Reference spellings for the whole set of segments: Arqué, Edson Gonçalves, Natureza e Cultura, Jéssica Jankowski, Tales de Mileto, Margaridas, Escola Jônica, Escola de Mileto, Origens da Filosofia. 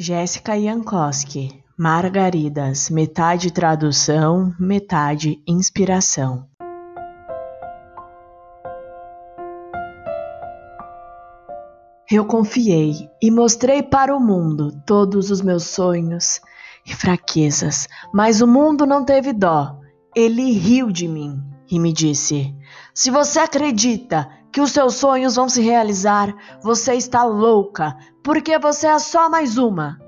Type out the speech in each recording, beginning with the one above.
Jéssica Jankowski, Margaridas, metade tradução, metade inspiração. Eu confiei e mostrei para o mundo todos os meus sonhos e fraquezas, mas o mundo não teve dó. Ele riu de mim e me disse: se você acredita que os seus sonhos vão se realizar, você está louca, porque você é só mais uma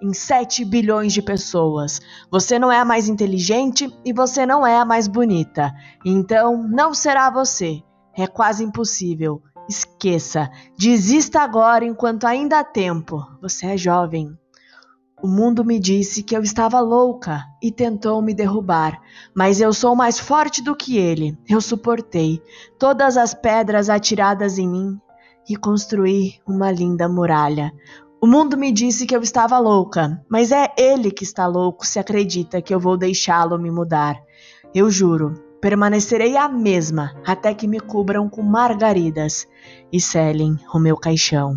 em 7 bilhões de pessoas. Você não é a mais inteligente e você não é a mais bonita, então não será você, é quase impossível, esqueça, desista agora enquanto ainda há tempo, você é jovem. O mundo me disse que eu estava louca e tentou me derrubar, mas eu sou mais forte do que ele. Eu suportei todas as pedras atiradas em mim e construí uma linda muralha. O mundo me disse que eu estava louca, mas é ele que está louco se acredita que eu vou deixá-lo me mudar. Eu juro, permanecerei a mesma até que me cubram com margaridas e selem o meu caixão.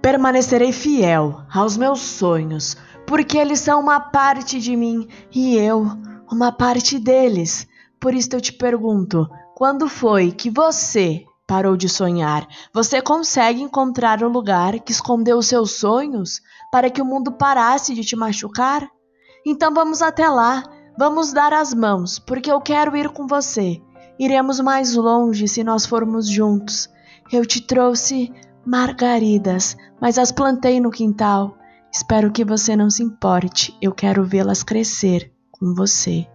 Permanecerei fiel aos meus sonhos, porque eles são uma parte de mim e eu, uma parte deles. Por isso eu te pergunto, quando foi que você parou de sonhar? Você consegue encontrar o lugar que escondeu os seus sonhos para que o mundo parasse de te machucar? Então vamos até lá, vamos dar as mãos, porque eu quero ir com você. Iremos mais longe se nós formos juntos. Eu te trouxe margaridas, mas as plantei no quintal. Espero que você não se importe. Eu quero vê-las crescer com você.